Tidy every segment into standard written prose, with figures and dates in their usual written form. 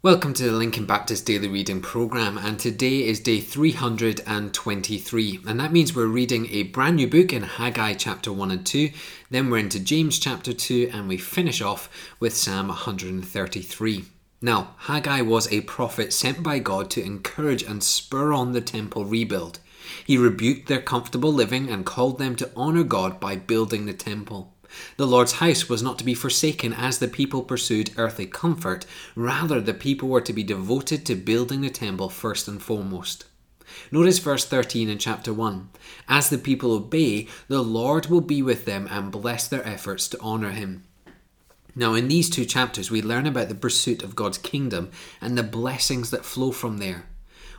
Welcome to the Lincoln Baptist Daily Reading Programme, and today is day 323, and that means we're reading a brand new book in Haggai chapter 1 and 2, then we're into James chapter 2, and we finish off with Psalm 133. Now, Haggai was a prophet sent by God to encourage and spur on the temple rebuild. He rebuked their comfortable living and called them to honour God by building the temple. The Lord's house was not to be forsaken as the people pursued earthly comfort. Rather, the people were to be devoted to building the temple first and foremost. Notice verse 13 in chapter 1. As the people obey, the Lord will be with them and bless their efforts to honour him. Now, in these two chapters, we learn about the pursuit of God's kingdom and the blessings that flow from there.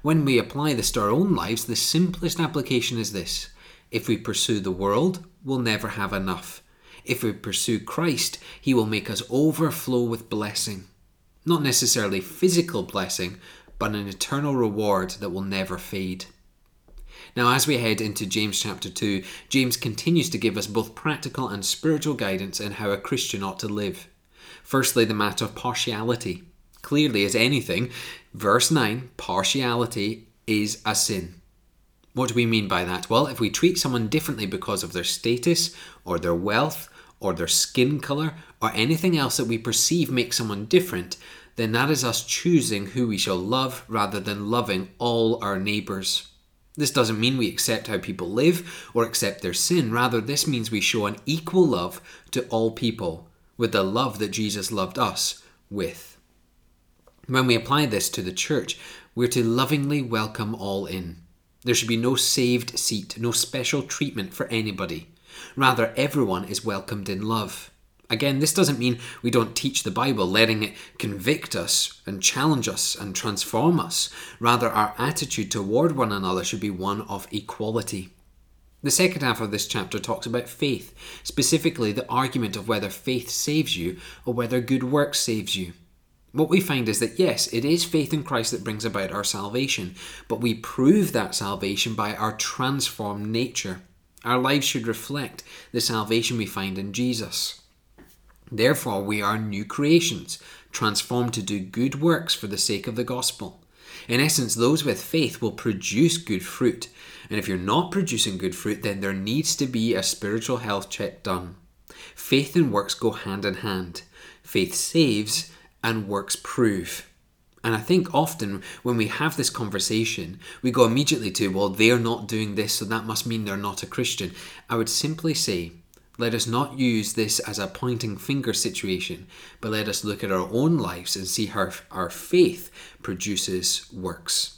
When we apply this to our own lives, the simplest application is this. If we pursue the world, we'll never have enough. If we pursue Christ, he will make us overflow with blessing. Not necessarily physical blessing, but an eternal reward that will never fade. Now, as we head into James chapter 2, James continues to give us both practical and spiritual guidance in how a Christian ought to live. Firstly, the matter of partiality. Clearly as anything, verse 9, partiality is a sin. What do we mean by that? Well, if we treat someone differently because of their status, or their wealth, or their skin colour, or anything else that we perceive makes someone different, then that is us choosing who we shall love rather than loving all our neighbours. This doesn't mean we accept how people live or accept their sin. Rather, this means we show an equal love to all people with the love that Jesus loved us with. When we apply this to the church, we're to lovingly welcome all in. There should be no saved seat, no special treatment for anybody. Rather, everyone is welcomed in love. Again, this doesn't mean we don't teach the Bible, letting it convict us and challenge us and transform us. Rather, our attitude toward one another should be one of equality. The second half of this chapter talks about faith, specifically the argument of whether faith saves you or whether good works saves you. What we find is that yes, it is faith in Christ that brings about our salvation, but we prove that salvation by our transformed nature. Our lives should reflect the salvation we find in Jesus. Therefore, we are new creations, transformed to do good works for the sake of the gospel. In essence, those with faith will produce good fruit, and if you're not producing good fruit, then there needs to be a spiritual health check done. Faith and works go hand in hand. Faith saves and works prove. And I think often when we have this conversation, we go immediately to, well, they're not doing this, so that must mean they're not a Christian. I would simply say, let us not use this as a pointing finger situation, but let us look at our own lives and see how our faith produces works.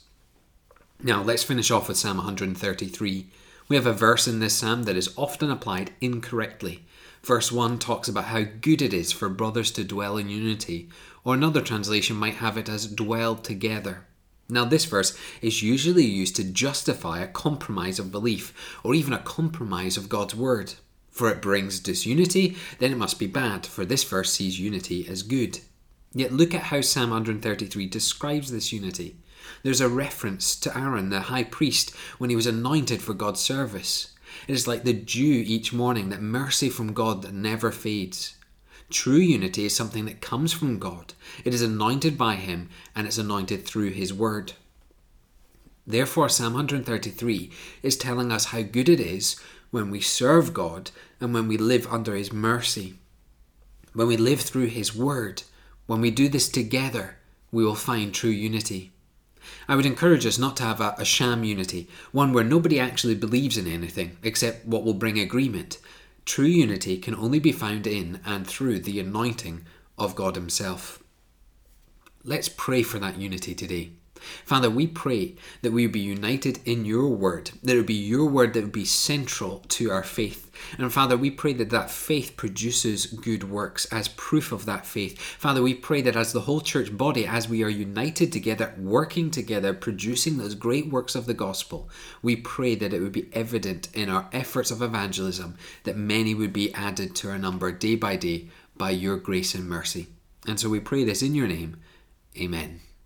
Now, let's finish off with Psalm 133. We have a verse in this psalm that is often applied incorrectly. Verse 1 talks about how good it is for brothers to dwell in unity, or another translation might have it as dwell together. Now, this verse is usually used to justify a compromise of belief, or even a compromise of God's word. For it brings disunity, then it must be bad, for this verse sees unity as good. Yet look at how Psalm 133 describes this unity. There's a reference to Aaron, the high priest, when he was anointed for God's service. It is like the dew each morning, that mercy from God that never fades. True unity is something that comes from God. It is anointed by him, and it's anointed through his word. Therefore, Psalm 133 is telling us how good it is when we serve God and when we live under his mercy. When we live through his word, when we do this together, we will find true unity. I would encourage us not to have a sham unity, one where nobody actually believes in anything except what will bring agreement. True unity can only be found in and through the anointing of God himself. Let's pray for that unity today. Father, we pray that we would be united in your word, that it would be your word that would be central to our faith. And Father, we pray that that faith produces good works as proof of that faith. Father, we pray that as the whole church body, as we are united together, working together, producing those great works of the gospel, we pray that it would be evident in our efforts of evangelism, that many would be added to our number day by your grace and mercy. And so we pray this in your name. Amen.